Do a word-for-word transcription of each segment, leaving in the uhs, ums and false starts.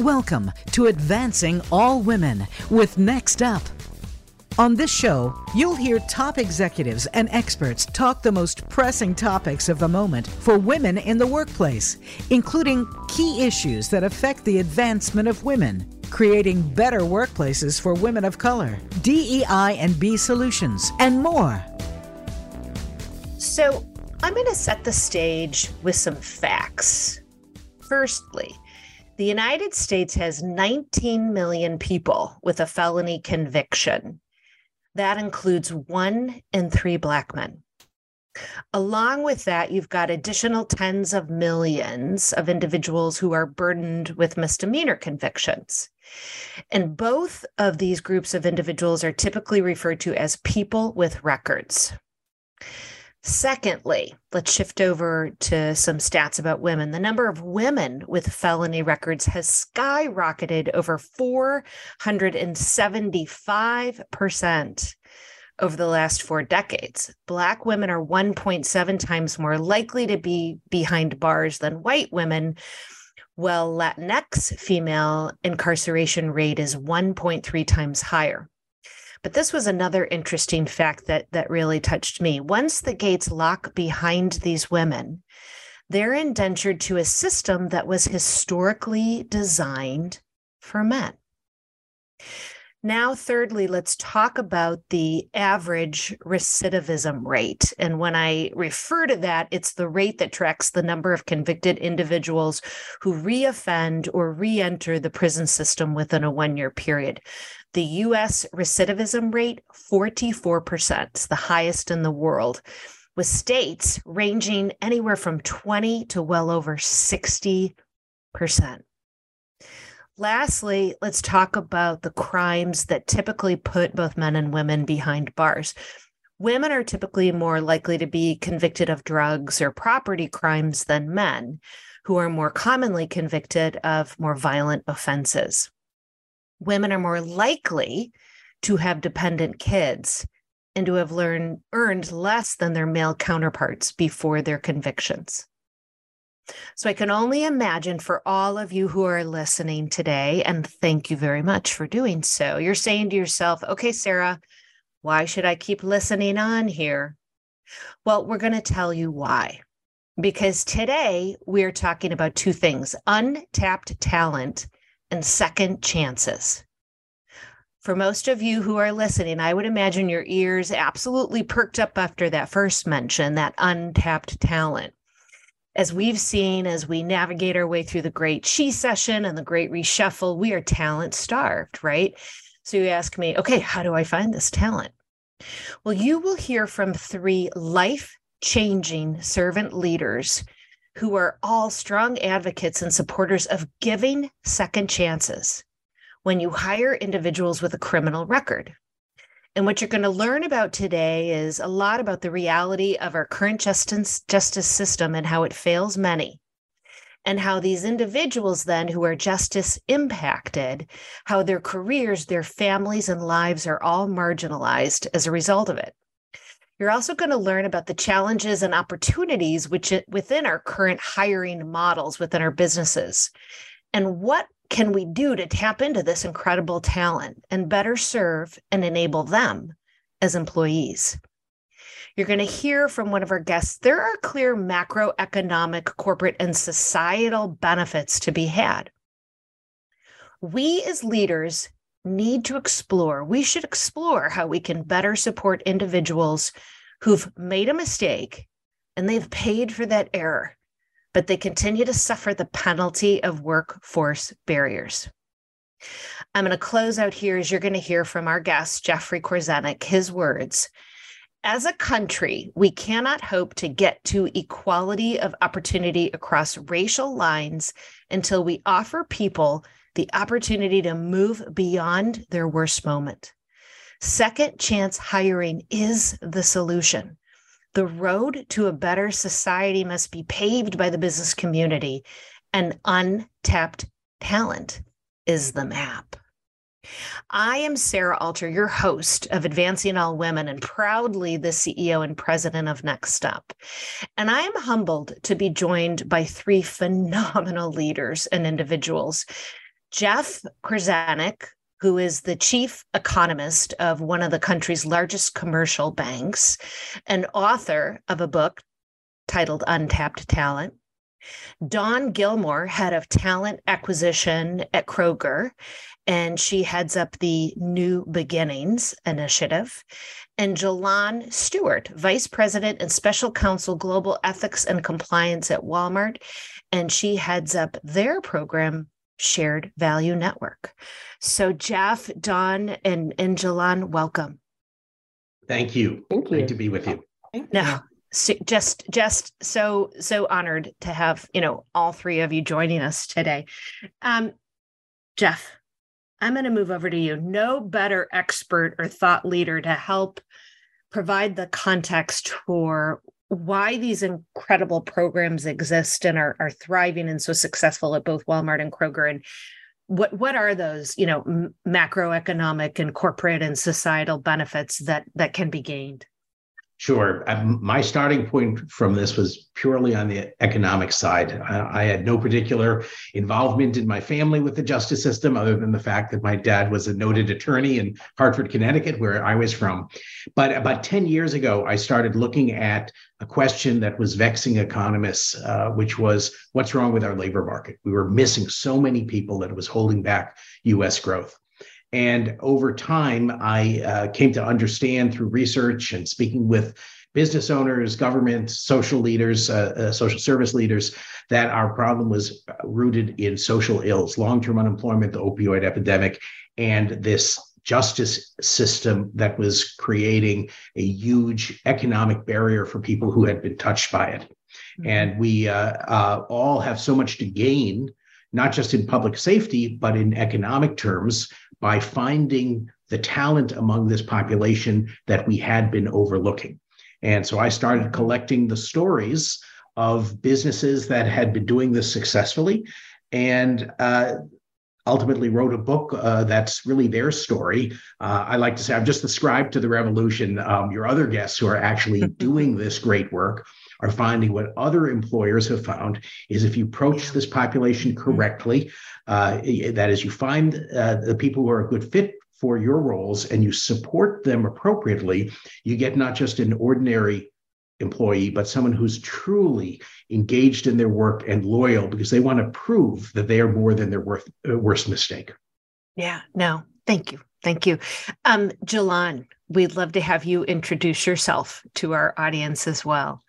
Welcome to Advancing All Women with Next Up. On this show, you'll hear top executives and experts talk the most pressing topics of the moment for women in the workplace, including key issues that affect the advancement of women, creating better workplaces for women of color, D E I and B solutions, and more. So I'm going to set the stage with some facts. Firstly, the United States has nineteen million people with a felony conviction. That includes one in three Black men. Along with that, you've got additional tens of millions of individuals who are burdened with misdemeanor convictions. And both of these groups of individuals are typically referred to as people with records. Secondly, let's shift over to some stats about women. The number of women with felony records has skyrocketed over four hundred seventy-five percent over the last four decades. Black women are one point seven times more likely to be behind bars than white women, while Latinx female incarceration rate is one point three times higher. But this was another interesting fact that, that really touched me. Once the gates lock behind these women, they're indentured to a system that was historically designed for men. Now, thirdly, let's talk about the average recidivism rate. And when I refer to that, it's the rate that tracks the number of convicted individuals who reoffend or reenter the prison system within a one-year period. The U S recidivism rate, forty-four percent, it's the highest in the world, with states ranging anywhere from twenty to well over sixty percent. Lastly, let's talk about the crimes that typically put both men and women behind bars. Women are typically more likely to be convicted of drugs or property crimes than men, who are more commonly convicted of more violent offenses. Women are more likely to have dependent kids and to have learned, earned less than their male counterparts before their convictions. So I can only imagine for all of you who are listening today, and thank you very much for doing so, you're saying to yourself, okay, Sarah, why should I keep listening on here? Well, we're going to tell you why, because today we're talking about two things: untapped talent and second chances. For most of you who are listening, I would imagine your ears absolutely perked up after that first mention, that untapped talent. As we've seen, as we navigate our way through the Great She Session and the Great Reshuffle, we are talent starved, right? So you ask me, okay, how do I find this talent? Well, you will hear from three life-changing servant leaders who are all strong advocates and supporters of giving second chances when you hire individuals with a criminal record. And what you're going to learn about today is a lot about the reality of our current justice, justice system and how it fails many, and how these individuals then who are justice impacted, how their careers, their families, and lives are all marginalized as a result of it. You're also going to learn about the challenges and opportunities which within our current hiring models within our businesses, and what can we do to tap into this incredible talent and better serve and enable them as employees? You're going to hear from one of our guests. There are clear macroeconomic, corporate, and societal benefits to be had. We as leaders need to explore, we should explore how we can better support individuals who've made a mistake and they've paid for that error, but they continue to suffer the penalty of workforce barriers. I'm going to close out here as you're going to hear from our guest, Jeffrey Korzenik, his words. As a country, we cannot hope to get to equality of opportunity across racial lines until we offer people the opportunity to move beyond their worst moment. Second chance hiring is the solution. The road to a better society must be paved by the business community, and untapped talent is the map. I am Sarah Alter, your host of Advancing All Women and proudly the C E O and president of NextUp. And I am humbled to be joined by three phenomenal leaders and individuals. Jeff Korzenik, who is the chief economist of one of the country's largest commercial banks and author of a book titled Untapped Talent. Dawn Gilmore, head of talent acquisition at Kroger, and she heads up the New Beginnings initiative, and Jelahn Stewart, vice president and special counsel global ethics and compliance at Walmart, and she heads up their program, Shared Value Network. So Jeff, Dawn, and, and Jelahn, welcome. Thank you. Thank you. Great to be with you. No. So just just so so honored to have, you know, all three of you joining us today. Um, Jeff, I'm going to move over to you. No better expert or thought leader to help provide the context for why these incredible programs exist and are, are thriving and so successful at both Walmart and Kroger. And what what are those, you know, m- macroeconomic and corporate and societal benefits that that can be gained? Sure. Um, my starting point from this was purely on the economic side. I, I had no particular involvement in my family with the justice system, other than the fact that my dad was a noted attorney in Hartford, Connecticut, where I was from. But about ten years ago, I started looking at a question that was vexing economists, uh, which was, what's wrong with our labor market? We were missing so many people that it was holding back U S growth. And over time, I uh, came to understand through research and speaking with business owners, government, social leaders, uh, uh, social service leaders, that our problem was rooted in social ills, long-term unemployment, the opioid epidemic, and this justice system that was creating a huge economic barrier for people who had been touched by it. Mm-hmm. And we uh, uh, all have so much to gain, not just in public safety, but in economic terms, by finding the talent among this population that we had been overlooking. And so I started collecting the stories of businesses that had been doing this successfully, and uh, ultimately wrote a book uh, that's really their story. Uh, I like to say, I've just ascribed to the revolution. Um, your other guests who are actually doing this great work are finding what other employers have found is, if you approach this population correctly, uh, that is, you find uh, the people who are a good fit for your roles and you support them appropriately, you get not just an ordinary employee, but someone who's truly engaged in their work and loyal, because they want to prove that they are more than their worth, uh, worst mistake. Yeah, no, thank you. Thank you. Um, Jelahn, we'd love to have you introduce yourself to our audience as well.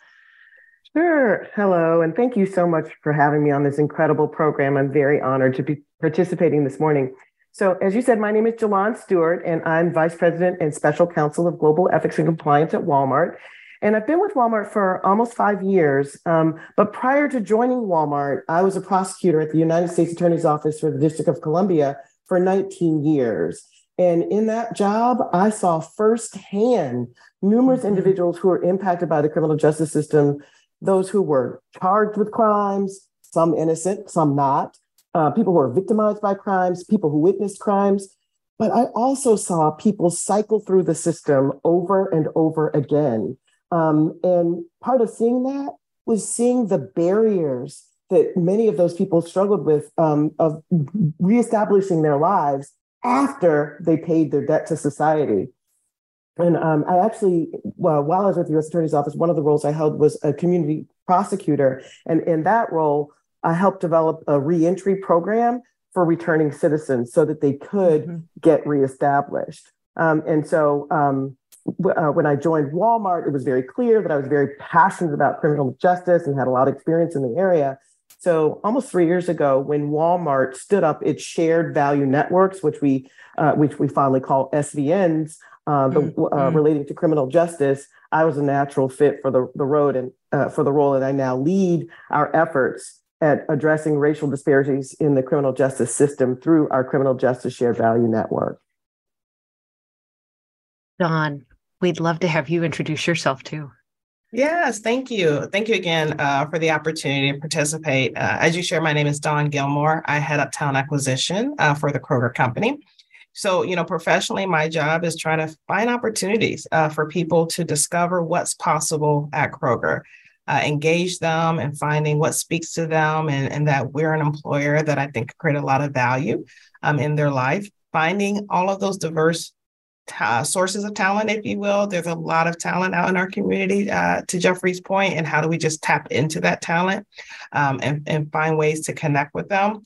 Sure. Hello, and thank you so much for having me on this incredible program. I'm very honored to be participating this morning. So as you said, my name is Jelahn Stewart, and I'm Vice President and Special Counsel of Global Ethics and Compliance at Walmart. And I've been with Walmart for almost five years. Um, but prior to joining Walmart, I was a prosecutor at the United States Attorney's Office for the District of Columbia for nineteen years. And in that job, I saw firsthand numerous mm-hmm. individuals who were impacted by the criminal justice system, those who were charged with crimes, some innocent, some not, uh, people who were victimized by crimes, people who witnessed crimes. But I also saw people cycle through the system over and over again. Um, and part of seeing that was seeing the barriers that many of those people struggled with um, of reestablishing their lives after they paid their debt to society. And um, I actually, well, while I was with the U S Attorney's Office, one of the roles I held was a community prosecutor. And in that role, I helped develop a reentry program for returning citizens so that they could mm-hmm. get reestablished. Um, and so um, w- uh, when I joined Walmart, it was very clear that I was very passionate about criminal justice and had a lot of experience in the area. So almost three years ago, when Walmart stood up its shared value networks, which we uh, which we fondly call S V Ns, Uh, the, uh, relating to criminal justice, I was a natural fit for the, the road and uh, for the role, and I now lead our efforts at addressing racial disparities in the criminal justice system through our Criminal Justice Shared Value Network. Dawn, we'd love to have you introduce yourself too. Yes, thank you. Thank you again uh, for the opportunity to participate. Uh, as you share, my name is Dawn Gilmore. I head up talent acquisition uh, for the Kroger Company. So, you know, professionally, my job is trying to find opportunities uh, for people to discover what's possible at Kroger. uh, engage them and finding what speaks to them, and, and that we're an employer that I think create a lot of value um, in their life. Finding all of those diverse Uh, sources of talent, if you will. There's a lot of talent out in our community, uh, to Jeffrey's point, and how do we just tap into that talent um, and, and find ways to connect with them?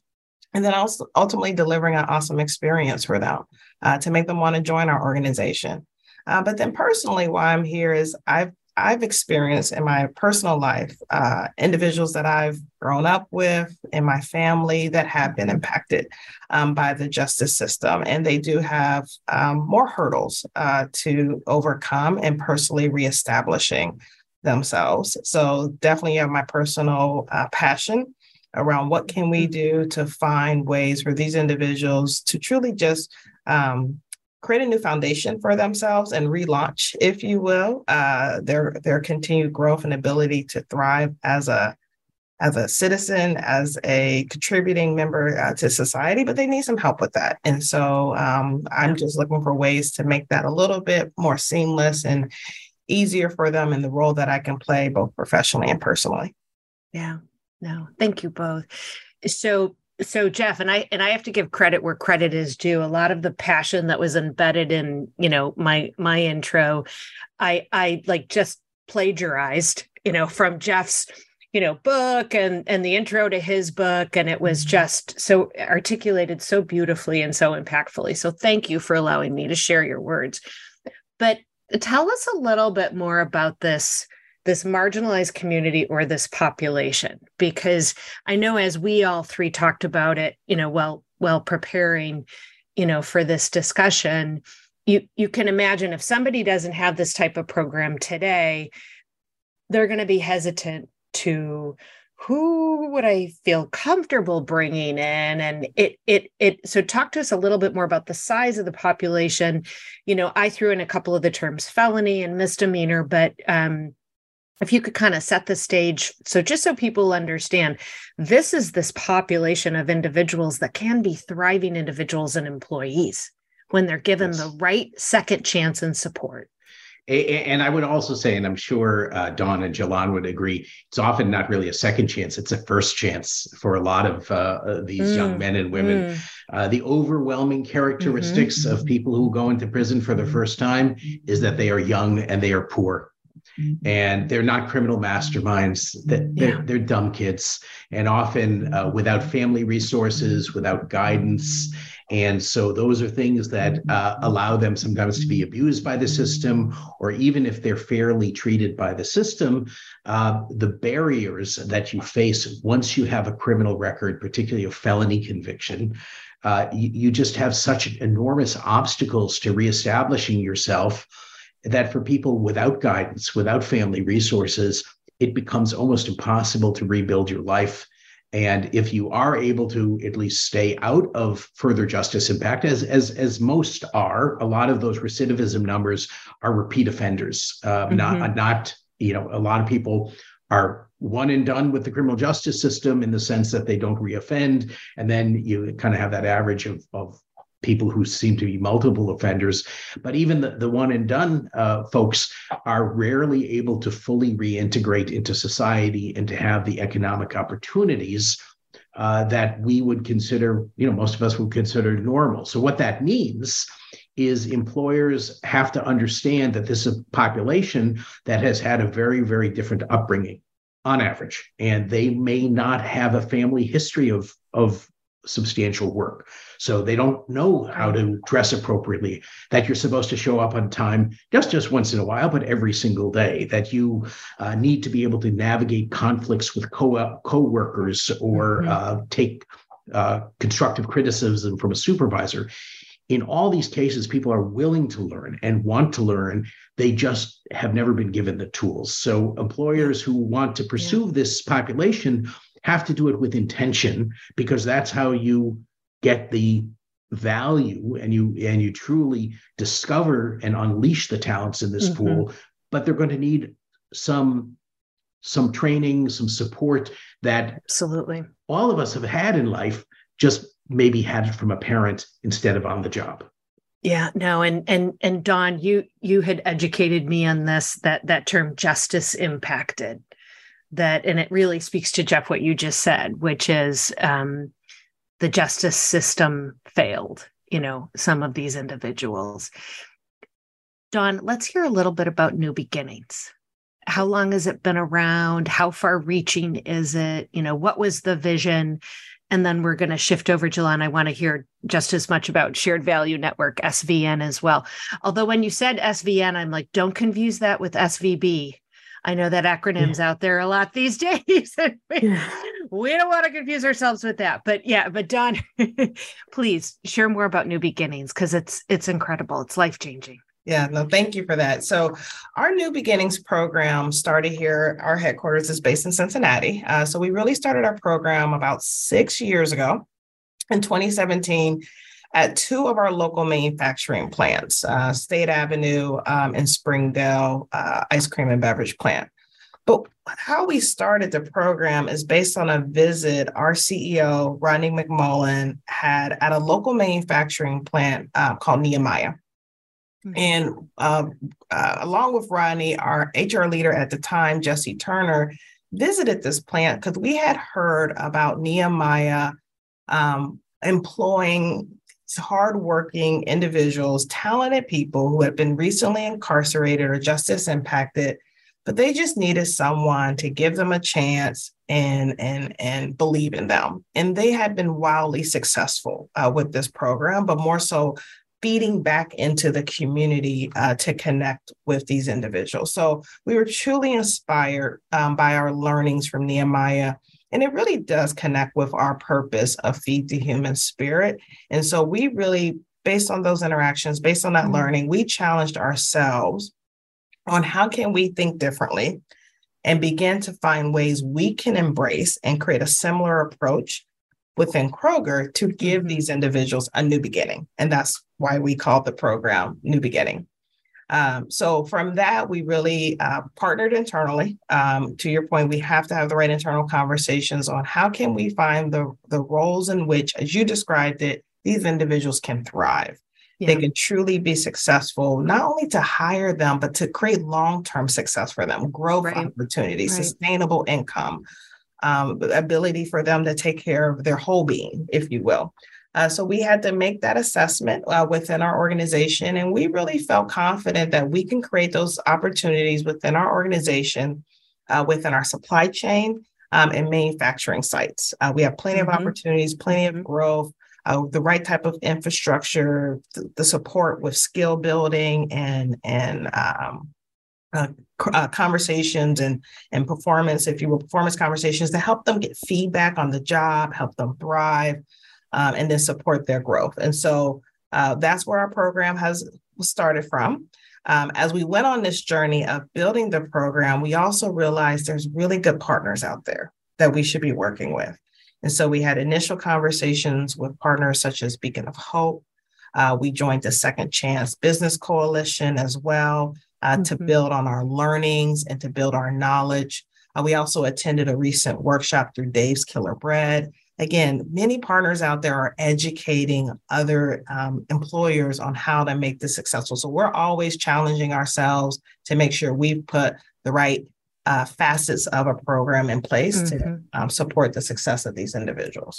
And then also ultimately delivering an awesome experience for them uh, to make them want to join our organization. Uh, but then personally, why I'm here is I've I've experienced in my personal life uh, individuals that I've grown up with in my family that have been impacted um, by the justice system. And they do have um, more hurdles uh, to overcome and personally reestablishing themselves. So definitely have my personal uh, passion around what can we do to find ways for these individuals to truly just um, create a new foundation for themselves and relaunch, if you will, uh, their their continued growth and ability to thrive as a as a citizen, as a contributing member uh, to society. But they need some help with that. And so um, I'm just looking for ways to make that a little bit more seamless and easier for them in the role that I can play both professionally and personally. Yeah, no, thank you both. So So Jeff, and I and I have to give credit where credit is due. A lot of the passion that was embedded in, you know, my my intro, I I like just plagiarized, you know, from Jeff's, you know, book and and the intro to his book. And it was just so articulated so beautifully and so impactfully. So thank you for allowing me to share your words. But tell us a little bit more about this. this marginalized community or this population, because I know as we all three talked about it, you know, while, while preparing, you know, for this discussion, you, you can imagine if somebody doesn't have this type of program today, they're going to be hesitant to who would I feel comfortable bringing in? And it, it, it, so talk to us a little bit more about the size of the population. You know, I threw in a couple of the terms felony and misdemeanor, but, um, if you could kind of set the stage, so just so people understand, this is this population of individuals that can be thriving individuals and employees when they're given yes. the right second chance and support. And I would also say, and I'm sure uh, Dawn and Jelahn would agree, it's often not really a second chance. It's a first chance for a lot of uh, these mm. young men and women. Mm. Uh, the overwhelming characteristics mm-hmm. of people who go into prison for the first time is that they are young and they are poor. And they're not criminal masterminds, that they're, yeah. they're dumb kids, and often uh, without family resources, without guidance. And so those are things that uh, allow them sometimes to be abused by the system, or even if they're fairly treated by the system, uh, the barriers that you face once you have a criminal record, particularly a felony conviction, uh, you, you just have such enormous obstacles to reestablishing yourself that for people without guidance, without family resources, it becomes almost impossible to rebuild your life. And if you are able to at least stay out of further justice impact, as as as most are, a lot of those recidivism numbers are repeat offenders. Uh, mm-hmm. Not not you know a lot of people are one and done with the criminal justice system in the sense that they don't reoffend, and then you kind of have that average of of. people who seem to be multiple offenders, but even the, the one and done uh, folks are rarely able to fully reintegrate into society and to have the economic opportunities uh, that we would consider, you know, most of us would consider normal. So what that means is employers have to understand that this is a population that has had a very, very different upbringing on average, and they may not have a family history of, of substantial work. So they don't know how to dress appropriately, that you're supposed to show up on time, just, just once in a while, but every single day, that you uh, need to be able to navigate conflicts with co- co-workers or mm-hmm. uh, take uh, constructive criticism from a supervisor. In all these cases, people are willing to learn and want to learn. They just have never been given the tools. So employers who want to pursue yeah. this population have to do it with intention, because that's how you get the value and you and you truly discover and unleash the talents in this mm-hmm. pool. But they're going to need some some training, some support that absolutely all of us have had in life, just maybe had it from a parent instead of on the job. Yeah, no, and and and Dawn, you you had educated me on this, that that term justice impacted. that, and it really speaks to, Jeff, what you just said, which is um, the justice system failed, you know, some of these individuals. Dawn, let's hear a little bit about New Beginnings. How long has it been around? How far reaching is it? You know, what was the vision? And then we're going to shift over, Jelahn. I want to hear just as much about Shared Value Network, S V N, as well. Although when you said S V N, I'm like, don't confuse that with S V B. I know that acronym's yeah. out there a lot these days. we, yeah. we don't want to confuse ourselves with that. But yeah, but Dawn, please share more about New Beginnings, because it's it's incredible. It's life-changing. Yeah, no, thank you for that. So our New Beginnings program started here. Our headquarters is based in Cincinnati. Uh, so we really started our program about six years ago in twenty seventeen at two of our local manufacturing plants, uh, State Avenue um, and Springdale uh, Ice Cream and Beverage Plant. But how we started the program is based on a visit our C E O, Rodney McMullen, had at a local manufacturing plant uh, called Nehemiah. And uh, uh, along with Rodney, our H R leader at the time, Jesse Turner, visited this plant because we had heard about Nehemiah um, employing hardworking individuals, talented people who had been recently incarcerated or justice impacted, but they just needed someone to give them a chance and and and believe in them. And they had been wildly successful uh, with this program, but more so feeding back into the community uh, to connect with these individuals. So we were truly inspired um, by our learnings from Nehemiah. And it really does connect with our purpose of feed the human spirit. And so we really, based on those interactions, based on that mm-hmm. learning, we challenged ourselves on how can we think differently and begin to find ways we can embrace and create a similar approach within Kroger to give these individuals a new beginning. And that's why we called the program New Beginning. Um, so from that, we really uh, partnered internally. Um, to your point, we have to have the right internal conversations on how can we find the, the roles in which, as you described it, these individuals can thrive. Yeah. They can truly be successful, not only to hire them, but to create long-term success for them, growth right. opportunities, right. sustainable income, Um, ability for them to take care of their whole being, if you will. Uh, so we had to make that assessment uh, within our organization. And we really felt confident that we can create those opportunities within our organization, uh, within our supply chain um, and manufacturing sites. Uh, we have plenty mm-hmm. of opportunities, plenty of growth, uh, the right type of infrastructure, th- the support with skill building and, and, um, Uh, uh, conversations and and performance, if you will, performance conversations to help them get feedback on the job, help them thrive, um, and then support their growth. And so uh, that's where our program has started from. Um, as we went on this journey of building the program, we also realized there's really good partners out there that we should be working with. And so we had initial conversations with partners such as Beacon of Hope. Uh, we joined the Second Chance Business Coalition as well. Uh, mm-hmm. to build on our learnings and to build our knowledge. Uh, we also attended a recent workshop through Dave's Killer Bread. Again, many partners out there are educating other um, employers on how to make this successful. So we're always challenging ourselves to make sure we've put the right uh, facets of a program in place mm-hmm. to um, support the success of these individuals.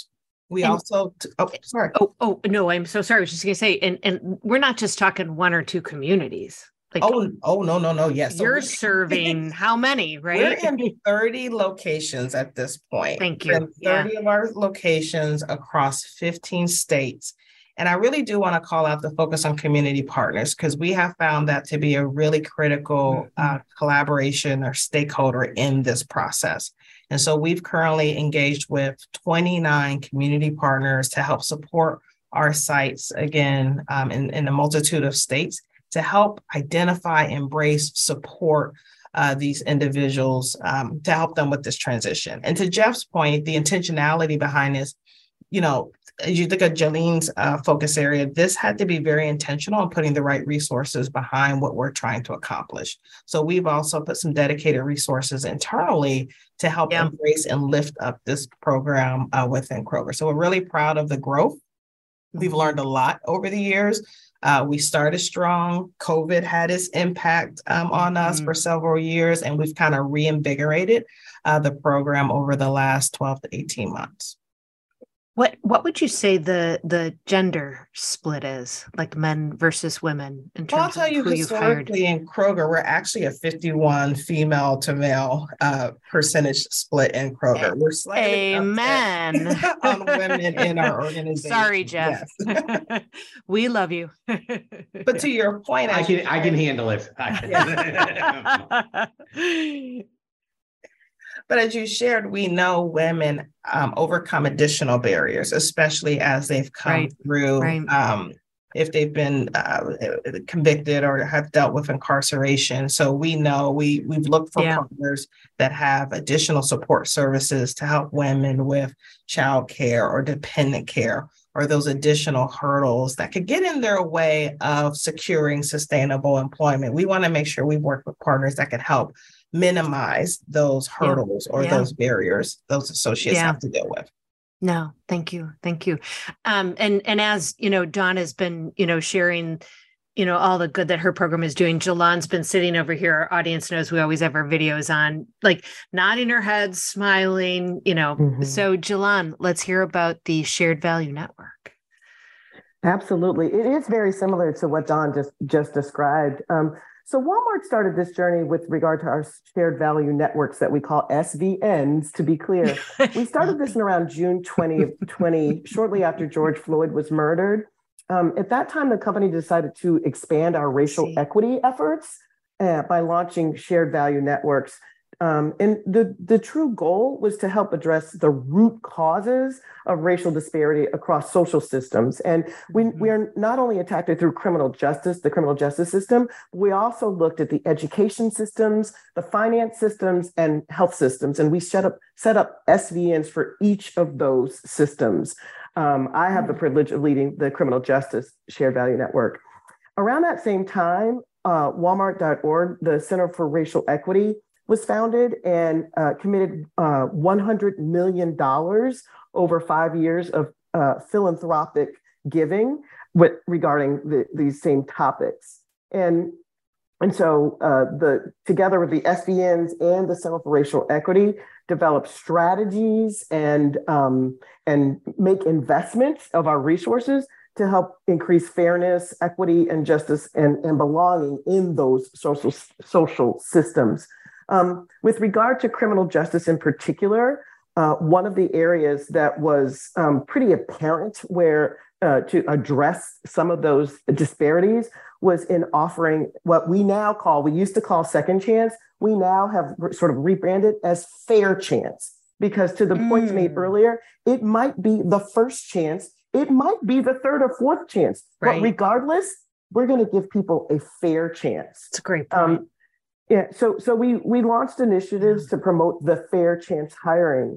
We and, also, t- oh, sorry. Oh, oh, no, I'm so sorry. I was just going to say, and and we're not just talking one or two communities. Like, oh, oh, no, no, no. Yes. You're so serving how many, right? We're in thirty locations at this point. Thank you. thirty yeah. of our locations across fifteen states. And I really do want to call out the focus on community partners because we have found that to be a really critical uh, collaboration or stakeholder in this process. And so we've currently engaged with twenty-nine community partners to help support our sites, again, um, in, in a multitude of states, to help identify, embrace, support uh, these individuals um, to help them with this transition. And to Jeff's point, the intentionality behind this, you know, as you look at Jelene's uh, focus area, this had to be very intentional in putting the right resources behind what we're trying to accomplish. So we've also put some dedicated resources internally to help yeah. embrace and lift up this program uh, within Kroger. So we're really proud of the growth We've learned a lot over the years. Uh, we started strong. COVID had its impact um, on us mm-hmm. for several years, and we've kind of reinvigorated uh, the program over the last twelve to eighteen months. What What would you say the the gender split is, like men versus women? In terms well, I'll tell of you, who historically in Kroger, we're actually a fifty-one female to male uh, percentage split in Kroger. We're slightly Amen. upset on women in our organization. Sorry, Jeff. Yes. We love you. But to your point, I can I can handle it. Yeah. But as you shared, we know women um, overcome additional barriers, especially as they've come right. through, right. Um, if they've been uh, convicted or have dealt with incarceration. So we know we, we've looked for yeah. partners that have additional support services to help women with child care or dependent care, or those additional hurdles that could get in their way of securing sustainable employment. We want to make sure we work with partners that can help minimize those hurdles yeah. or yeah. those barriers those associates yeah. have to deal with. No, thank you. Thank you. Um, and, and as, you know, Dawn has been, you know, sharing, you know, all the good that her program is doing. Jelahn's been sitting over here. Our audience knows we always have our videos on, like nodding her head, smiling, you know. Mm-hmm. So Jelahn, let's hear about the Shared Value Network. Absolutely. It is very similar to what Dawn just, just described. Um, So Walmart started this journey with regard to our shared value networks that we call S V Ns, to be clear. We started this in around June twentieth, twenty, shortly after George Floyd was murdered. Um, at that time, the company decided to expand our racial See. equity efforts uh, by launching shared value networks. Um, and the, the true goal was to help address the root causes of racial disparity across social systems. And we, mm-hmm. we are not only attacked through criminal justice, the criminal justice system, but we also looked at the education systems, the finance systems, and health systems. And we set up, set up S V Ns for each of those systems. Um, I have the privilege of leading the Criminal Justice Shared Value Network. Around that same time, uh, Walmart dot org, the Center for Racial Equity, was founded and uh, committed uh, one hundred million dollars over five years of uh, philanthropic giving with regarding the, these same topics. And, and so uh, the together with the S V Ns and the Center for Racial Equity develop strategies and, um, and make investments of our resources to help increase fairness, equity, and justice and, and belonging in those social, social systems. Um, with regard to criminal justice in particular, uh, one of the areas that was um, pretty apparent where uh, to address some of those disparities was in offering what we now call, we used to call Second Chance, we now have re- sort of rebranded as Fair Chance, because to the mm. points made earlier, it might be the first chance, it might be the third or fourth chance, right. but regardless, we're going to give people a fair chance. It's a great point. Um, Yeah, so so we we launched initiatives to promote the fair chance hiring,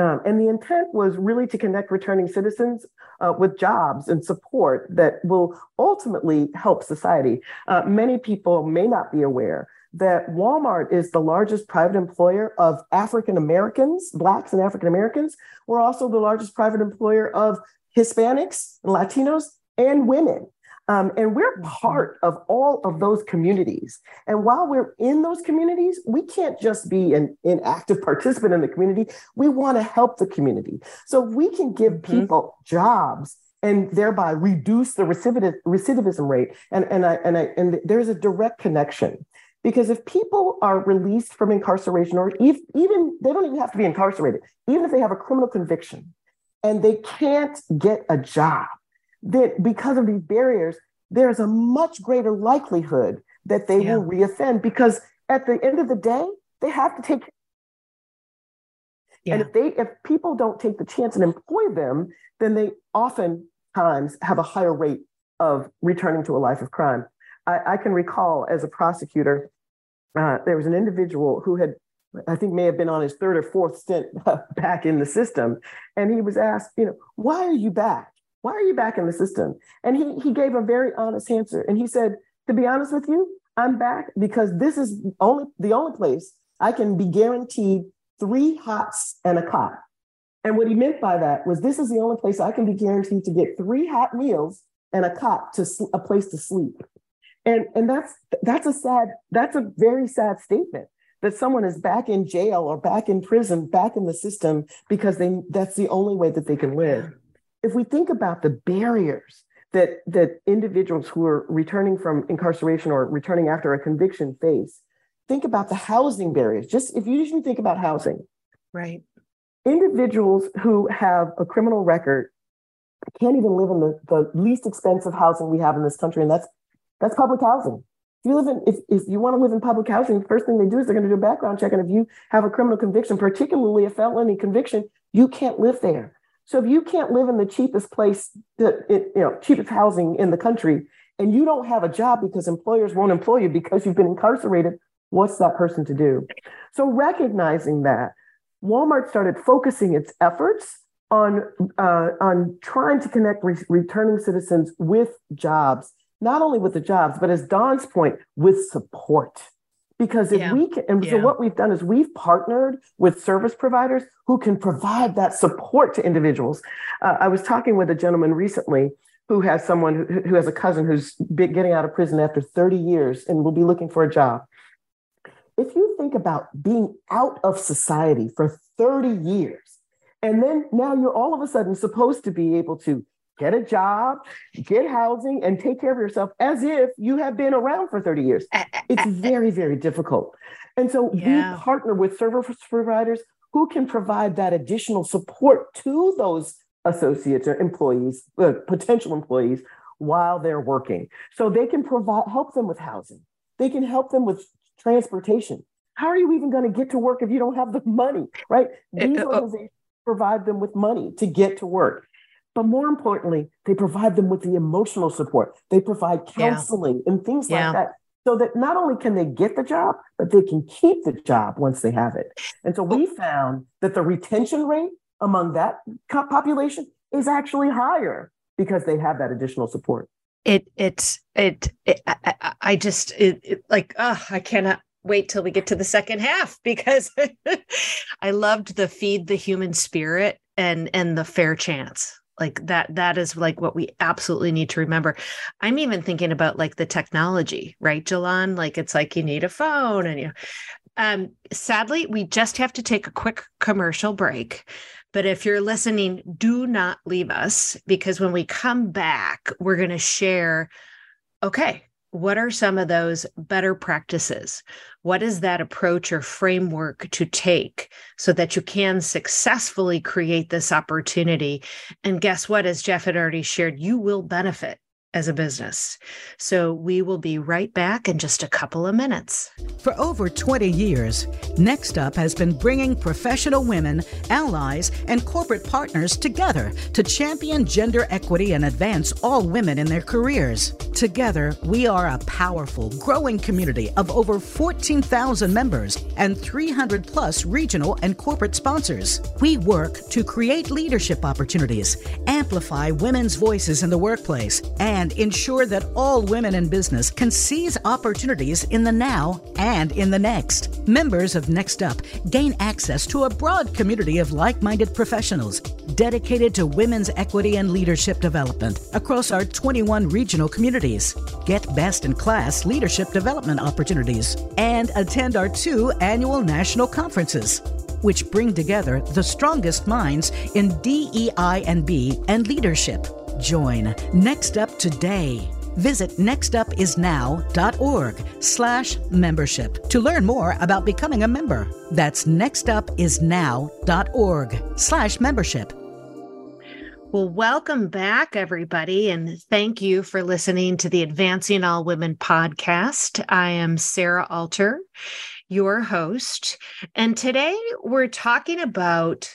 um, and the intent was really to connect returning citizens uh, with jobs and support that will ultimately help society. Uh, many people may not be aware that Walmart is the largest private employer of African Americans, Blacks and African Americans. We're also the largest private employer of Hispanics, Latinos, and women. Um, and we're part of all of those communities. And while we're in those communities, we can't just be an, an active participant in the community. We want to help the community. So we can give mm-hmm. people jobs and thereby reduce the recidiv- recidivism rate. And, and, I, and, I, and there's a direct connection, because if people are released from incarceration, or if, even they don't even have to be incarcerated, even if they have a criminal conviction and they can't get a job, that because of these barriers, there's a much greater likelihood that they yeah. will reoffend, because at the end of the day, they have to take. Yeah. And if they, if people don't take the chance and employ them, then they oftentimes have a higher rate of returning to a life of crime. I, I can recall as a prosecutor, uh, there was an individual who had, I think may have been on his third or fourth stint back in the system. And he was asked, you know, why are you back? Why are you back in the system? And he he gave a very honest answer. And he said, to be honest with you, I'm back because this is only the only place I can be guaranteed three hots and a cot. And what he meant by that was, this is the only place I can be guaranteed to get three hot meals and a cot to sl- a place to sleep. And, and that's, that's a sad, that's a very sad statement, that someone is back in jail or back in prison, back in the system, because they, that's the only way that they can live. If we think about the barriers that, that individuals who are returning from incarceration or returning after a conviction face, think about the housing barriers. Just if you just think about housing, right? Individuals who have a criminal record can't even live in the, the least expensive housing we have in this country, and that's that's public housing. If you live in, if, if you want to live in public housing, the first thing they do is they're going to do a background check, and if you have a criminal conviction, particularly a felony conviction, you can't live there. So if you can't live in the cheapest place, that it, you know, cheapest housing in the country, and you don't have a job because employers won't employ you because you've been incarcerated, what's that person to do? So recognizing that, Walmart started focusing its efforts on uh, on trying to connect re- returning citizens with jobs, not only with the jobs, but as Dawn's point, with support. Because if yeah. we can, and yeah. so what we've done is we've partnered with service providers who can provide that support to individuals. Uh, I was talking with a gentleman recently who has someone who, who has a cousin who's been getting out of prison after thirty years and will be looking for a job. If you think about being out of society for thirty years, and then now you're all of a sudden supposed to be able to get a job, get housing, and take care of yourself as if you have been around for thirty years. It's very, very difficult. And so yeah. we partner with service providers who can provide that additional support to those associates or employees, uh, potential employees, while they're working. So they can provide, help them with housing. They can help them with transportation. How are you even going to get to work if you don't have the money, right? These organizations provide them with money to get to work. But more importantly, they provide them with the emotional support. They provide counseling yeah. and things yeah. like that, so that not only can they get the job, but they can keep the job once they have it. And so we found that the retention rate among that population is actually higher because they have that additional support. It, it, it, it I, I just, it, it, like, oh, I cannot wait till we get to the second half, because I loved the feed the human spirit and, and the fair chance. Like that, that is like what we absolutely need to remember. I'm even thinking about like the technology, right, Jelahn? Like it's like you need a phone and you, um, sadly, we just have to take a quick commercial break. But if you're listening, do not leave us, because when we come back, we're going to share, okay, what are some of those better practices? What is that approach or framework to take so that you can successfully create this opportunity? And guess what? As Jeff had already shared, you will benefit as a business. So we will be right back in just a couple of minutes. For over twenty years, NextUp has been bringing professional women, allies, and corporate partners together to champion gender equity and advance all women in their careers. Together, we are a powerful, growing community of over fourteen thousand members and three hundred plus regional and corporate sponsors. We work to create leadership opportunities, amplify women's voices in the workplace, and and ensure that all women in business can seize opportunities in the now and in the next. Members of NextUp gain access to a broad community of like-minded professionals dedicated to women's equity and leadership development across our twenty-one regional communities. Get best-in-class leadership development opportunities and attend our two annual national conferences, which bring together the strongest minds in D E I and B and leadership. Join NextUp today. Visit nextupisnow.org slash membership to learn more about becoming a member. That's nextupisnow.org slash membership. Well, welcome back, everybody, and thank you for listening to the Advancing All Women podcast. I am Sarah Alter, your host, and today we're talking about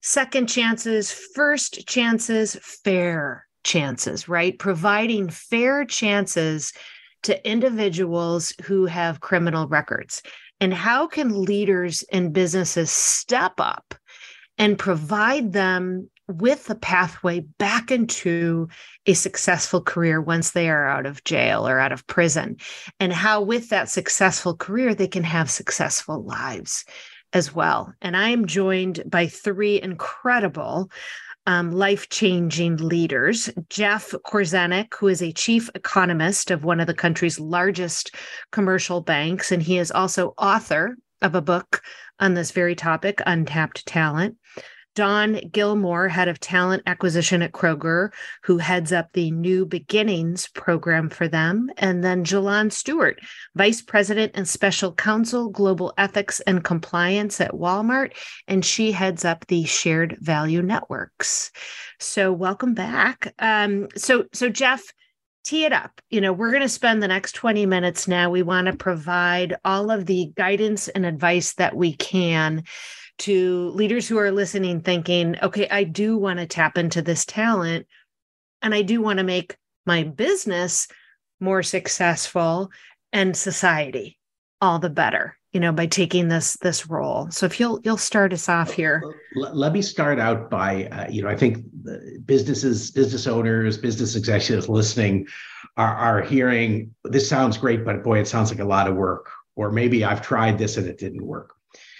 second chances, first chances, fair chances, right? Providing fair chances to individuals who have criminal records. And how can leaders and businesses step up and provide them with a pathway back into a successful career once they are out of jail or out of prison? And how with that successful career, they can have successful lives. as well. And I am joined by three incredible Um, life-changing leaders. Jeff Korzenik, who is a chief economist of one of the country's largest commercial banks, and he is also author of a book on this very topic, Untapped Talent. Dawn Gilmore, head of talent acquisition at Kroger, who heads up the New Beginnings program for them. And then Jelahn Stewart, vice president and special counsel, global ethics and compliance at Walmart. And she heads up the shared value networks. So welcome back. Um, so, so Jeff, tee it up. You know, we're going to spend the next twenty minutes now. We want to provide all of the guidance and advice that we can to leaders who are listening thinking, okay, I do want to tap into this talent and I do want to make my business more successful and society all the better, you know, by taking this, this role. So if you'll, you'll start us off here. Let me start out by, uh, you know, I think businesses, business owners, business executives listening are, are hearing, this sounds great, but boy, it sounds like a lot of work, or maybe I've tried this and it didn't work.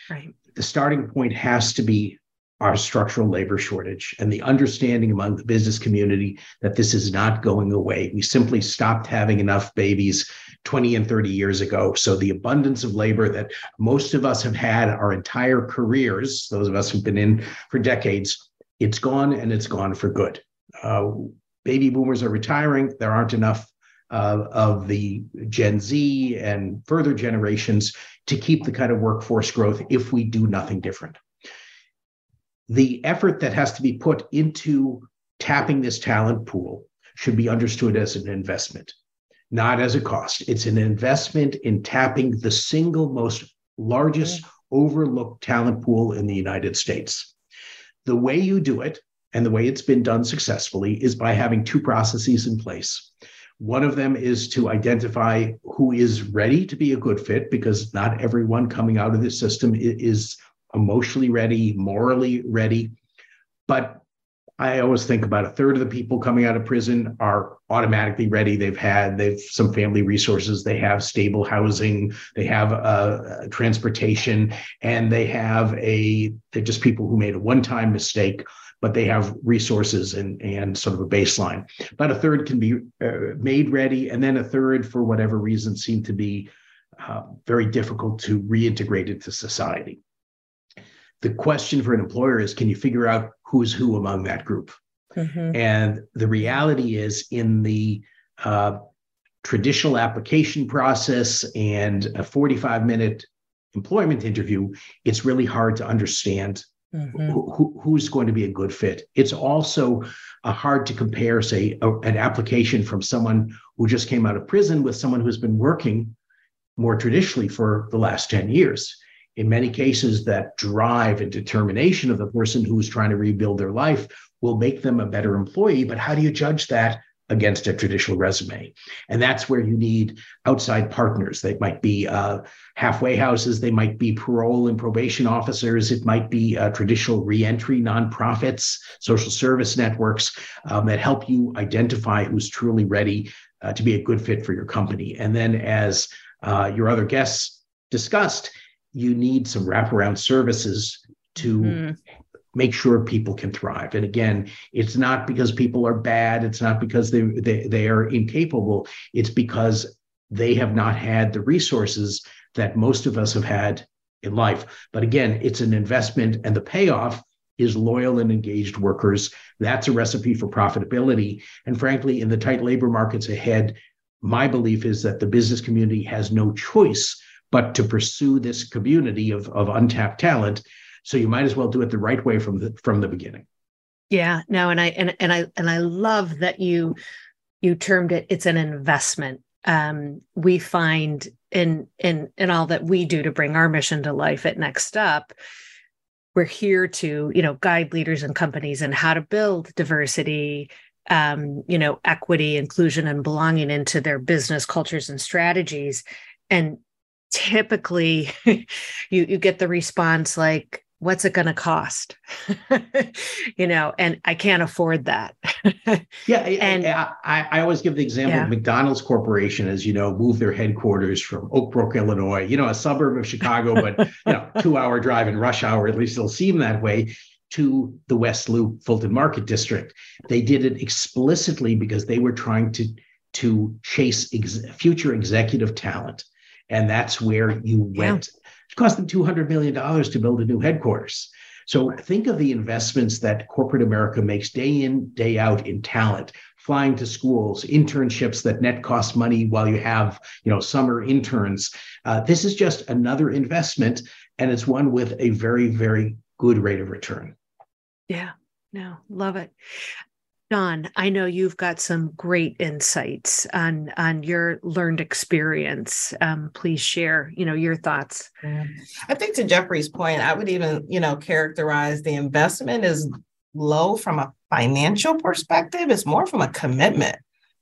Right. The starting point has to be our structural labor shortage and the understanding among the business community that this is not going away. We simply stopped having enough babies twenty and thirty years ago. So the abundance of labor that most of us have had our entire careers, those of us who've been in for decades, it's gone, and it's gone for good. Uh, baby boomers are retiring. There aren't enough Uh, of the Gen Z and further generations to keep the kind of workforce growth if we do nothing different. The effort that has to be put into tapping this talent pool should be understood as an investment, not as a cost. It's an investment in tapping the single most largest overlooked talent pool in the United States. The way you do it, and the way it's been done successfully, is by having two processes in place. One of them is to identify who is ready to be a good fit, because not everyone coming out of this system is emotionally ready, morally ready. But I always think about a third of the people coming out of prison are automatically ready. They've had they've some family resources, they have stable housing, they have uh, transportation, and they have a, they're just people who made a one-time mistake, but they have resources and, and sort of a baseline. About a third can be uh, made ready, and then a third, for whatever reason, seem to be uh, very difficult to reintegrate into society. The question for an employer is, can you figure out who's who among that group? Mm-hmm. And the reality is, in the uh, traditional application process and a forty-five minute employment interview, it's really hard to understand Mm-hmm. Who, who's going to be a good fit. It's also uh, hard to compare, say, a, an application from someone who just came out of prison with someone who's been working more traditionally for the last ten years. In many cases, that drive and determination of the person who's trying to rebuild their life will make them a better employee. But how do you judge that against a traditional resume? And that's where you need outside partners. They might be uh, halfway houses. They might be parole and probation officers. It might be uh, traditional reentry nonprofits, social service networks um, that help you identify who's truly ready uh, to be a good fit for your company. And then, as uh, your other guests discussed, you need some wraparound services to mm-hmm. make sure people can thrive. And again, it's not because people are bad. It's not because they, they they are incapable. It's because they have not had the resources that most of us have had in life. But again, it's an investment, and the payoff is loyal and engaged workers. That's a recipe for profitability. And frankly, in the tight labor markets ahead, my belief is that the business community has no choice but to pursue this community of, of untapped talent. So you might as well do it the right way from the from the beginning. Yeah, no, and I and and I and I love that you you termed it. It's an investment. Um, we find in in in all that we do to bring our mission to life at NextUp, we're here to you know guide leaders and companies in how to build diversity, um, you know, equity, inclusion, and belonging into their business cultures and strategies. And typically, you you get the response like, what's it going to cost? You know, and I can't afford that. Yeah. And I, I, I always give the example yeah. of McDonald's Corporation, as you know, moved their headquarters from Oak Brook, Illinois, you know, a suburb of Chicago, but you know, two hour drive in rush hour, at least it'll seem that way, to the West Loop Fulton Market District. They did it explicitly because they were trying to, to chase ex- future executive talent. And that's where you went. Yeah. It cost them two hundred million dollars to build a new headquarters. So think of the investments that corporate America makes day in, day out in talent, flying to schools, internships that net cost money while you have, you know, summer interns. Uh, this is just another investment, and it's one with a very, very good rate of return. Yeah, no, love it. Dawn, I know you've got some great insights on, on your learned experience. Um, please share, you know, your thoughts. I think to Jeffrey's point, I would even, you know, characterize the investment as low from a financial perspective. It's more from a commitment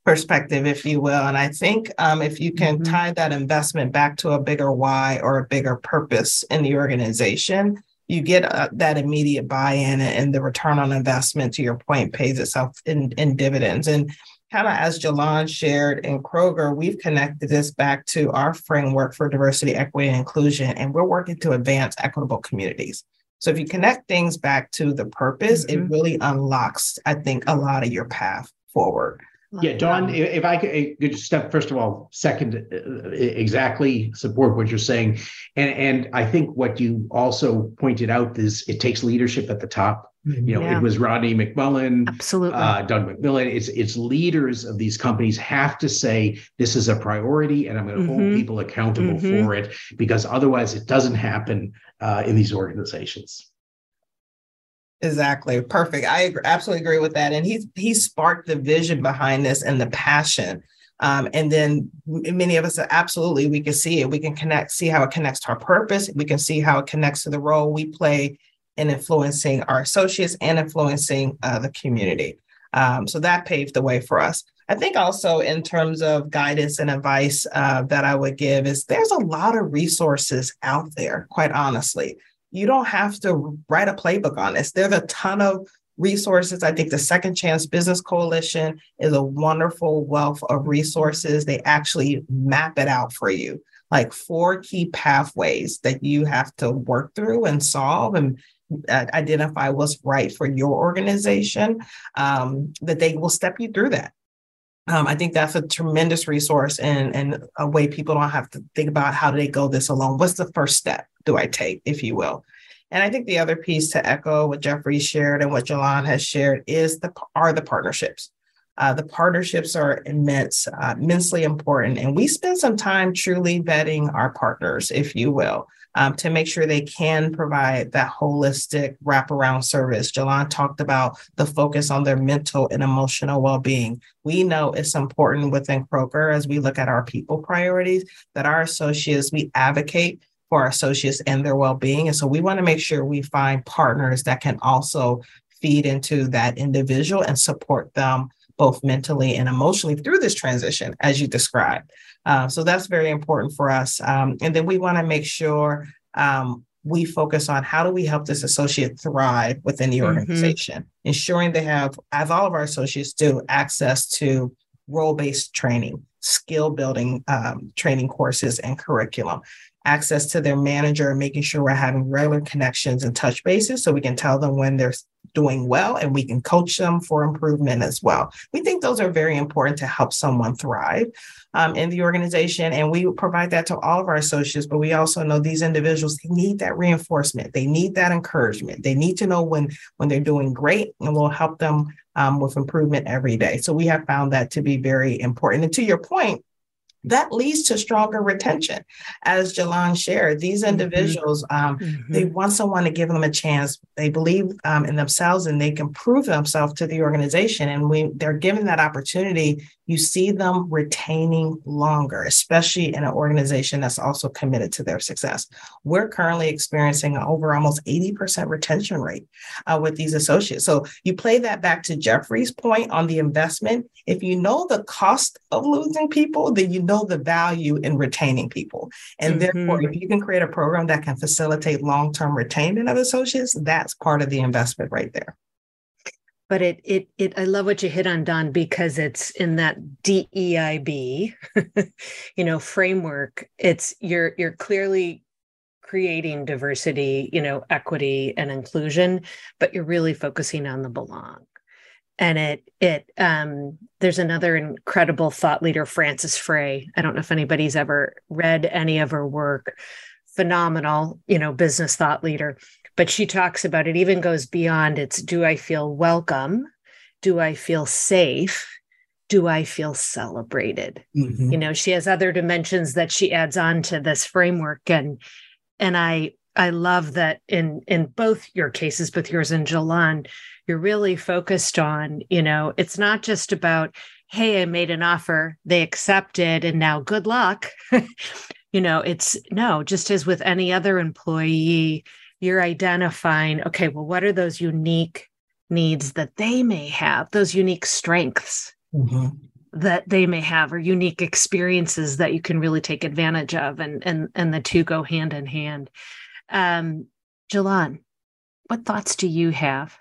perspective, if you will. And I think um, if you can mm-hmm. tie that investment back to a bigger why or a bigger purpose in the organization, you get uh, that immediate buy-in, and the return on investment, to your point, pays itself in, in dividends. And kind of as Jelahn shared in Kroger, we've connected this back to our framework for diversity, equity, and inclusion, and we're working to advance equitable communities. So if you connect things back to the purpose, mm-hmm. it really unlocks, I think, a lot of your path forward. Yeah, Dawn, if I could step, first of all, second, exactly support what you're saying. And, and I think what you also pointed out is it takes leadership at the top. You know, yeah. it was Rodney McMullen, absolutely, uh, Doug McMillan. It's it's leaders of these companies have to say, this is a priority, and I'm going to mm-hmm. hold people accountable mm-hmm. for it, because otherwise it doesn't happen uh, in these organizations. Exactly. Perfect. I agree, absolutely agree with that. And he, he sparked the vision behind this and the passion. Um, and then many of us, absolutely, we can see it. We can connect, see how it connects to our purpose. We can see how it connects to the role we play in influencing our associates and influencing uh, the community. Um, so that paved the way for us. I think also in terms of guidance and advice uh, that I would give is there's a lot of resources out there, quite honestly. You don't have to write a playbook on this. There's a ton of resources. I think the Second Chance Business Coalition is a wonderful wealth of resources. They actually map it out for you, like four key pathways that you have to work through and solve and uh, identify what's right for your organization, um, that they will step you through that. Um, I think that's a tremendous resource and, and a way people don't have to think about how do they go this alone. What's the first step do I take, if you will? And I think the other piece to echo what Jeffrey shared and what Jelahn has shared is the are the partnerships. Uh, the partnerships are immense, uh, immensely important. And we spend some time truly vetting our partners, if you will, um, to make sure they can provide that holistic wraparound service. Jelahn talked about the focus on their mental and emotional well-being. We know it's important within Kroger, as we look at our people priorities, that our associates, we advocate for our associates and their well-being. And so we want to make sure we find partners that can also feed into that individual and support them both mentally and emotionally through this transition, as you described. Uh, so that's very important for us. Um, and then we want to make sure um, we focus on how do we help this associate thrive within the organization, mm-hmm. ensuring they have, as all of our associates do, access to role-based training, skill-building um, training courses and curriculum, access to their manager, making sure we're having regular connections and touch bases so we can tell them when they're doing well and we can coach them for improvement as well. We think those are very important to help someone thrive um, in the organization. And we provide that to all of our associates, but we also know these individuals, they need that reinforcement. They need that encouragement. They need to know when, when they're doing great, and we'll help them um, with improvement every day. So we have found that to be very important. And to your point, that leads to stronger retention. As Jelahn shared, these individuals, um, mm-hmm. they want someone to give them a chance. They believe um, in themselves and they can prove themselves to the organization. And when they're given that opportunity, you see them retaining longer, especially in an organization that's also committed to their success. We're currently experiencing over almost eighty percent retention rate uh, with these associates. So you play that back to Jeffrey's point on the investment. If you know the cost of losing people, then you know know the value in retaining people. And mm-hmm. therefore, if you can create a program that can facilitate long-term retainment of associates, that's part of the investment right there. But it, it, it, I love what you hit on, Dawn, because it's in that D E I B, you know, framework. It's you're, you're clearly creating diversity, you know, equity and inclusion, but you're really focusing on the belong. And it, it, um, there's another incredible thought leader, Frances Frey. I don't know if anybody's ever read any of her work, phenomenal, you know, business thought leader. But she talks about it even goes beyond it's, do I feel welcome? Do I feel safe? Do I feel celebrated? Mm-hmm. You know, she has other dimensions that she adds on to this framework. And, and I, I love that in, in both your cases, both yours and Jelahn, you're really focused on, you know, it's not just about, hey, I made an offer, they accepted, and now good luck. You know, it's no, just as with any other employee, you're identifying, okay, well, what are those unique needs that they may have, those unique strengths mm-hmm. that they may have, or unique experiences that you can really take advantage of, and and and the two go hand in hand. Um, Jelahn, what thoughts do you have?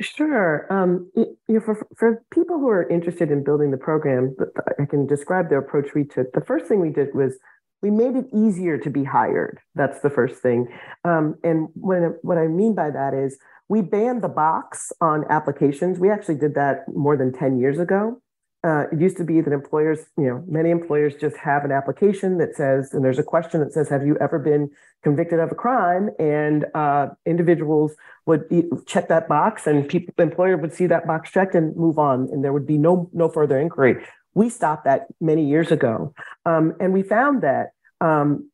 Sure. Um, you know, for for people who are interested in building the program, I can describe the approach we took. The first thing we did was we made it easier to be hired. That's the first thing. Um, and when, what I mean by that is we banned the box on applications. We actually did that more than ten years ago. Uh, it used to be that employers, you know, many employers just have an application that says, and there's a question that says, have you ever been convicted of a crime? And uh, individuals would be, check that box, and people, the employer would see that box checked and move on. And there would be no, no further inquiry. We stopped that many years ago. Um, and we found that Um,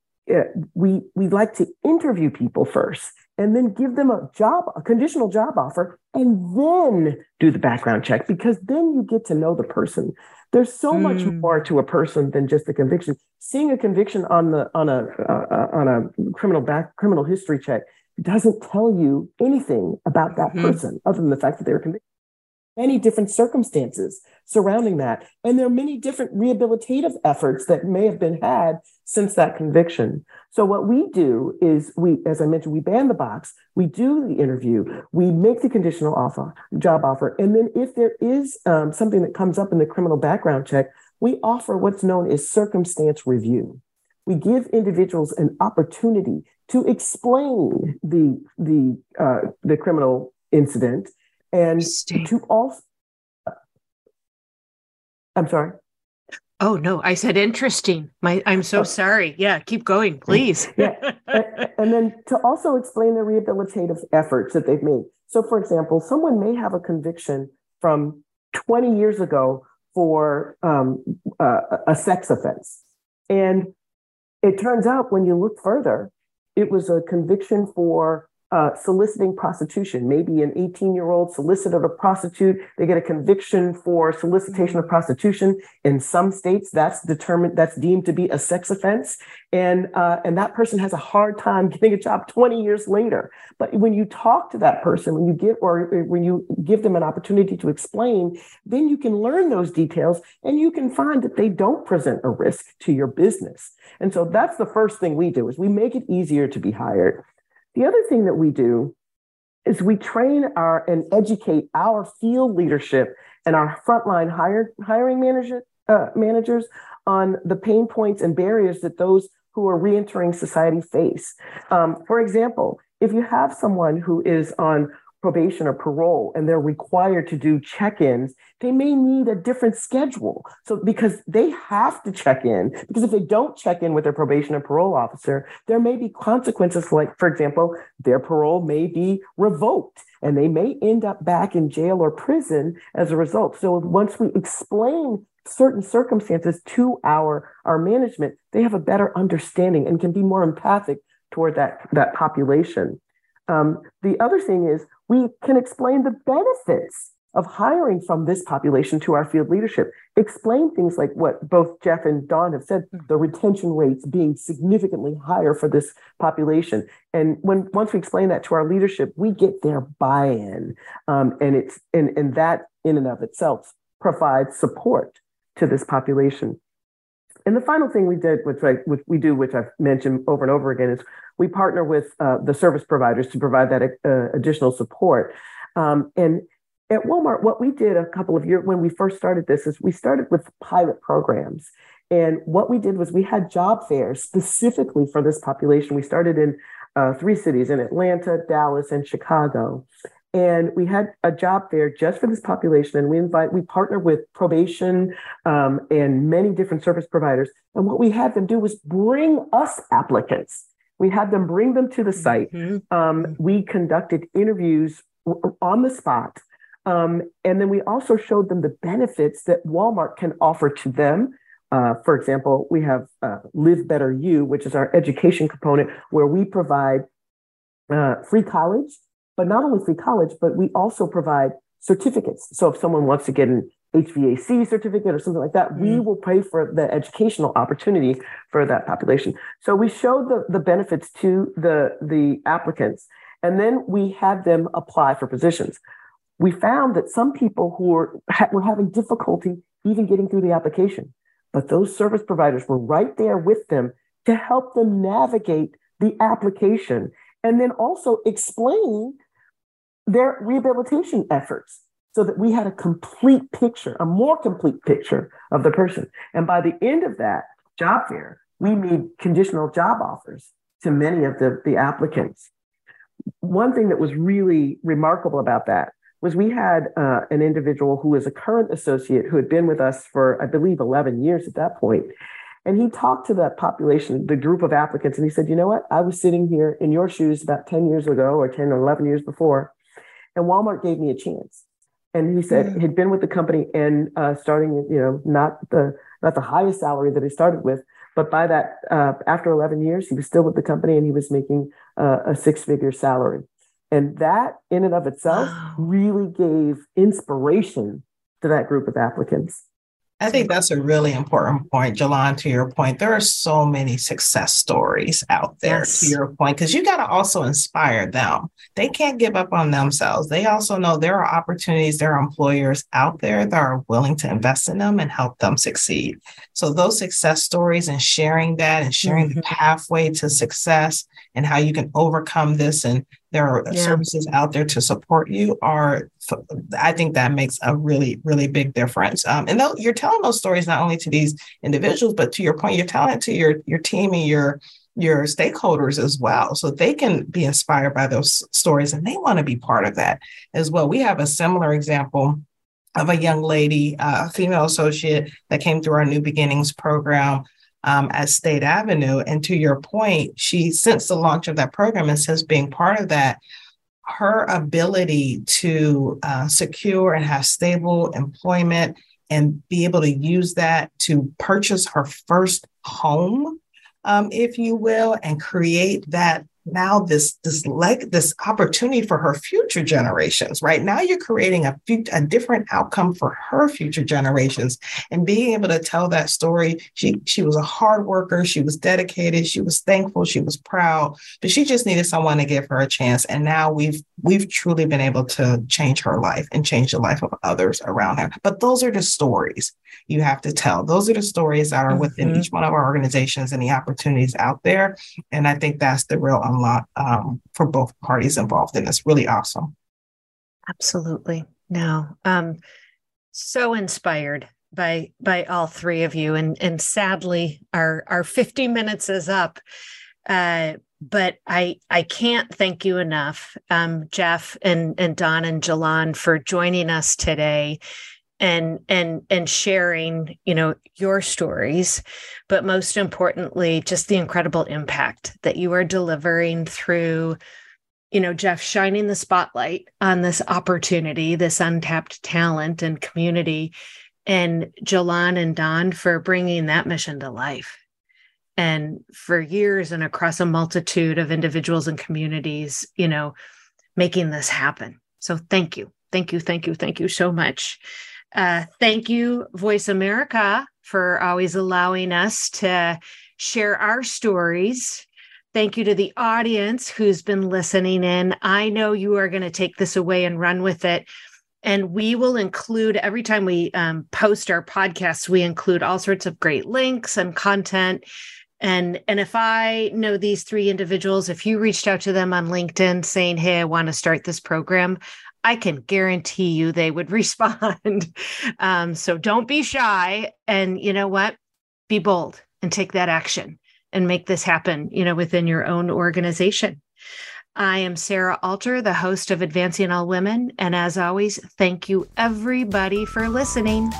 we we like to interview people first, and then give them a job, a conditional job offer, and then do the background check, because then you get to know the person. There's so mm. much more to a person than just a conviction. Seeing a conviction on the on a uh, on a criminal back criminal history check doesn't tell you anything about that mm-hmm. person other than the fact that they were convicted. Many different circumstances surrounding that. And there are many different rehabilitative efforts that may have been had since that conviction. So what we do is we, as I mentioned, we ban the box, we do the interview, we make the conditional offer, job offer. And then if there is um, something that comes up in the criminal background check, we offer what's known as circumstance review. We give individuals an opportunity to explain the, the, uh, the criminal incident. And to all, I'm sorry. Oh, no, I said interesting. My, I'm so oh. sorry. Yeah, keep going, please. Yeah. and, and then to also explain the rehabilitative efforts that they've made. So, for example, someone may have a conviction from twenty years ago for um, uh, a sex offense. And it turns out when you look further, it was a conviction for Uh, soliciting prostitution. Maybe an eighteen-year-old solicited a prostitute. They get a conviction for solicitation of prostitution. In some states, that's determined, that's deemed to be a sex offense. And, uh, and that person has a hard time getting a job twenty years later. But when you talk to that person, when you give, or when you give them an opportunity to explain, then you can learn those details, and you can find that they don't present a risk to your business. And so that's the first thing we do, is we make it easier to be hired. The other thing that we do is we train our and educate our field leadership and our frontline hire, hiring manager, uh, managers on the pain points and barriers that those who are reentering society face. Um, for example, if you have someone who is on probation or parole and they're required to do check-ins, they may need a different schedule. So because they have to check in, because if they don't check in with their probation or parole officer, there may be consequences, like, for example, their parole may be revoked and they may end up back in jail or prison as a result. So once we explain certain circumstances to our, our management, they have a better understanding and can be more empathic toward that, that population. Um, the other thing is we can explain the benefits of hiring from this population to our field leadership, explain things like what both Jeff and Dawn have said, the retention rates being significantly higher for this population. And when once we explain that to our leadership, we get their buy-in. Um, and it's and, and that in and of itself provides support to this population. And the final thing we did, which, I, which we do, which I've mentioned over and over again, is we partner with uh, the service providers to provide that uh, additional support. Um, and at Walmart, what we did a couple of years when we first started this is we started with pilot programs. And what we did was we had job fairs specifically for this population. We started in uh, three cities, in Atlanta, Dallas, and Chicago. And we had a job fair just for this population. And we invite, we partner with probation um, and many different service providers. And what we had them do was bring us applicants. We had them bring them to the site. Mm-hmm. Um, we conducted interviews on the spot. Um, and then we also showed them the benefits that Walmart can offer to them. Uh, for example, we have uh, Live Better You, which is our education component, where we provide uh, free college. But not only free college, but we also provide certificates. So if someone wants to get an H V A C certificate or something like that, mm-hmm. we will pay for the educational opportunity for that population. So we showed the, the benefits to the, the applicants, and then we had them apply for positions. We found that some people who were, ha- were having difficulty even getting through the application, but those service providers were right there with them to help them navigate the application and then also explain their rehabilitation efforts so that we had a complete picture, a more complete picture of the person. And by the end of that job fair, we made conditional job offers to many of the, the applicants. One thing that was really remarkable about that was we had uh, an individual who is a current associate who had been with us for, I believe, eleven years at that point. And he talked to that population, the group of applicants, and he said, you know what? I was sitting here in your shoes about ten years ago or ten or eleven years before, and Walmart gave me a chance. And he said mm-hmm. he'd been with the company and uh, starting, you know, not the not the highest salary that he started with, but by that, uh, after eleven years, he was still with the company and he was making uh, a six-figure salary. And that in and of itself wow. really gave inspiration to that group of applicants. I think that's a really important point, Jelahn, to your point. There are so many success stories out there, yes. to your point, because you got to also inspire them. They can't give up on themselves. They also know there are opportunities, there are employers out there that are willing to invest in them and help them succeed. So those success stories and sharing that and sharing mm-hmm. the pathway to success and how you can overcome this, and there are yeah. services out there to support you, are, I think that makes a really, really big difference. Um, and though you're telling those stories not only to these individuals, but to your point, you're telling it to your your team and your your stakeholders as well. So they can be inspired by those stories and they want to be part of that as well. We have a similar example of a young lady, uh, a female associate that came through our New Beginnings program Um, at State Avenue. And to your point, she, since the launch of that program and since being part of that, her ability to uh, secure and have stable employment and be able to use that to purchase her first home, um, if you will, and create that now this this leg this opportunity for her future generations. Right now, you're creating a few, a different outcome for her future generations, and being able to tell that story. She she was a hard worker. She was dedicated. She was thankful. She was proud. But she just needed someone to give her a chance. And now we've we've truly been able to change her life and change the life of others around her. But those are the stories you have to tell. Those are the stories that are within mm-hmm. each one of our organizations and the opportunities out there. And I think that's the real unlock um, for both parties involved. And it's really awesome. Absolutely. No. Um, so inspired by, by all three of you. And, and sadly, our, our fifty minutes is up. Uh, but I, I can't thank you enough, um, Jeff and, and Dawn and Jelahn, for joining us today. And and and sharing, you know, your stories, but most importantly, just the incredible impact that you are delivering through, you know, Jeff shining the spotlight on this opportunity, this untapped talent and community, and Jelahn and Dawn for bringing that mission to life, and for years and across a multitude of individuals and communities, you know, making this happen. So thank you, thank you, thank you, thank you so much. Uh, thank you, Voice America, for always allowing us to share our stories. Thank you to the audience who's been listening in. I know you are going to take this away and run with it And we will include, every time we um, post our podcasts, we include all sorts of great links and content. And, and if I know these three individuals, if you reached out to them on LinkedIn saying, hey, I want to start this program, I can guarantee you they would respond. um, so don't be shy. And you know what? Be bold and take that action and make this happen, you know, within your own organization. I am Sarah Alter, the host of Advancing All Women. And as always, thank you everybody for listening.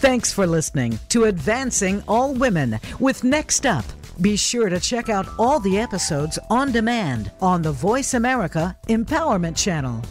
Thanks for listening to Advancing All Women with Next Up. Be sure to check out all the episodes on demand on the Voice America Empowerment Channel.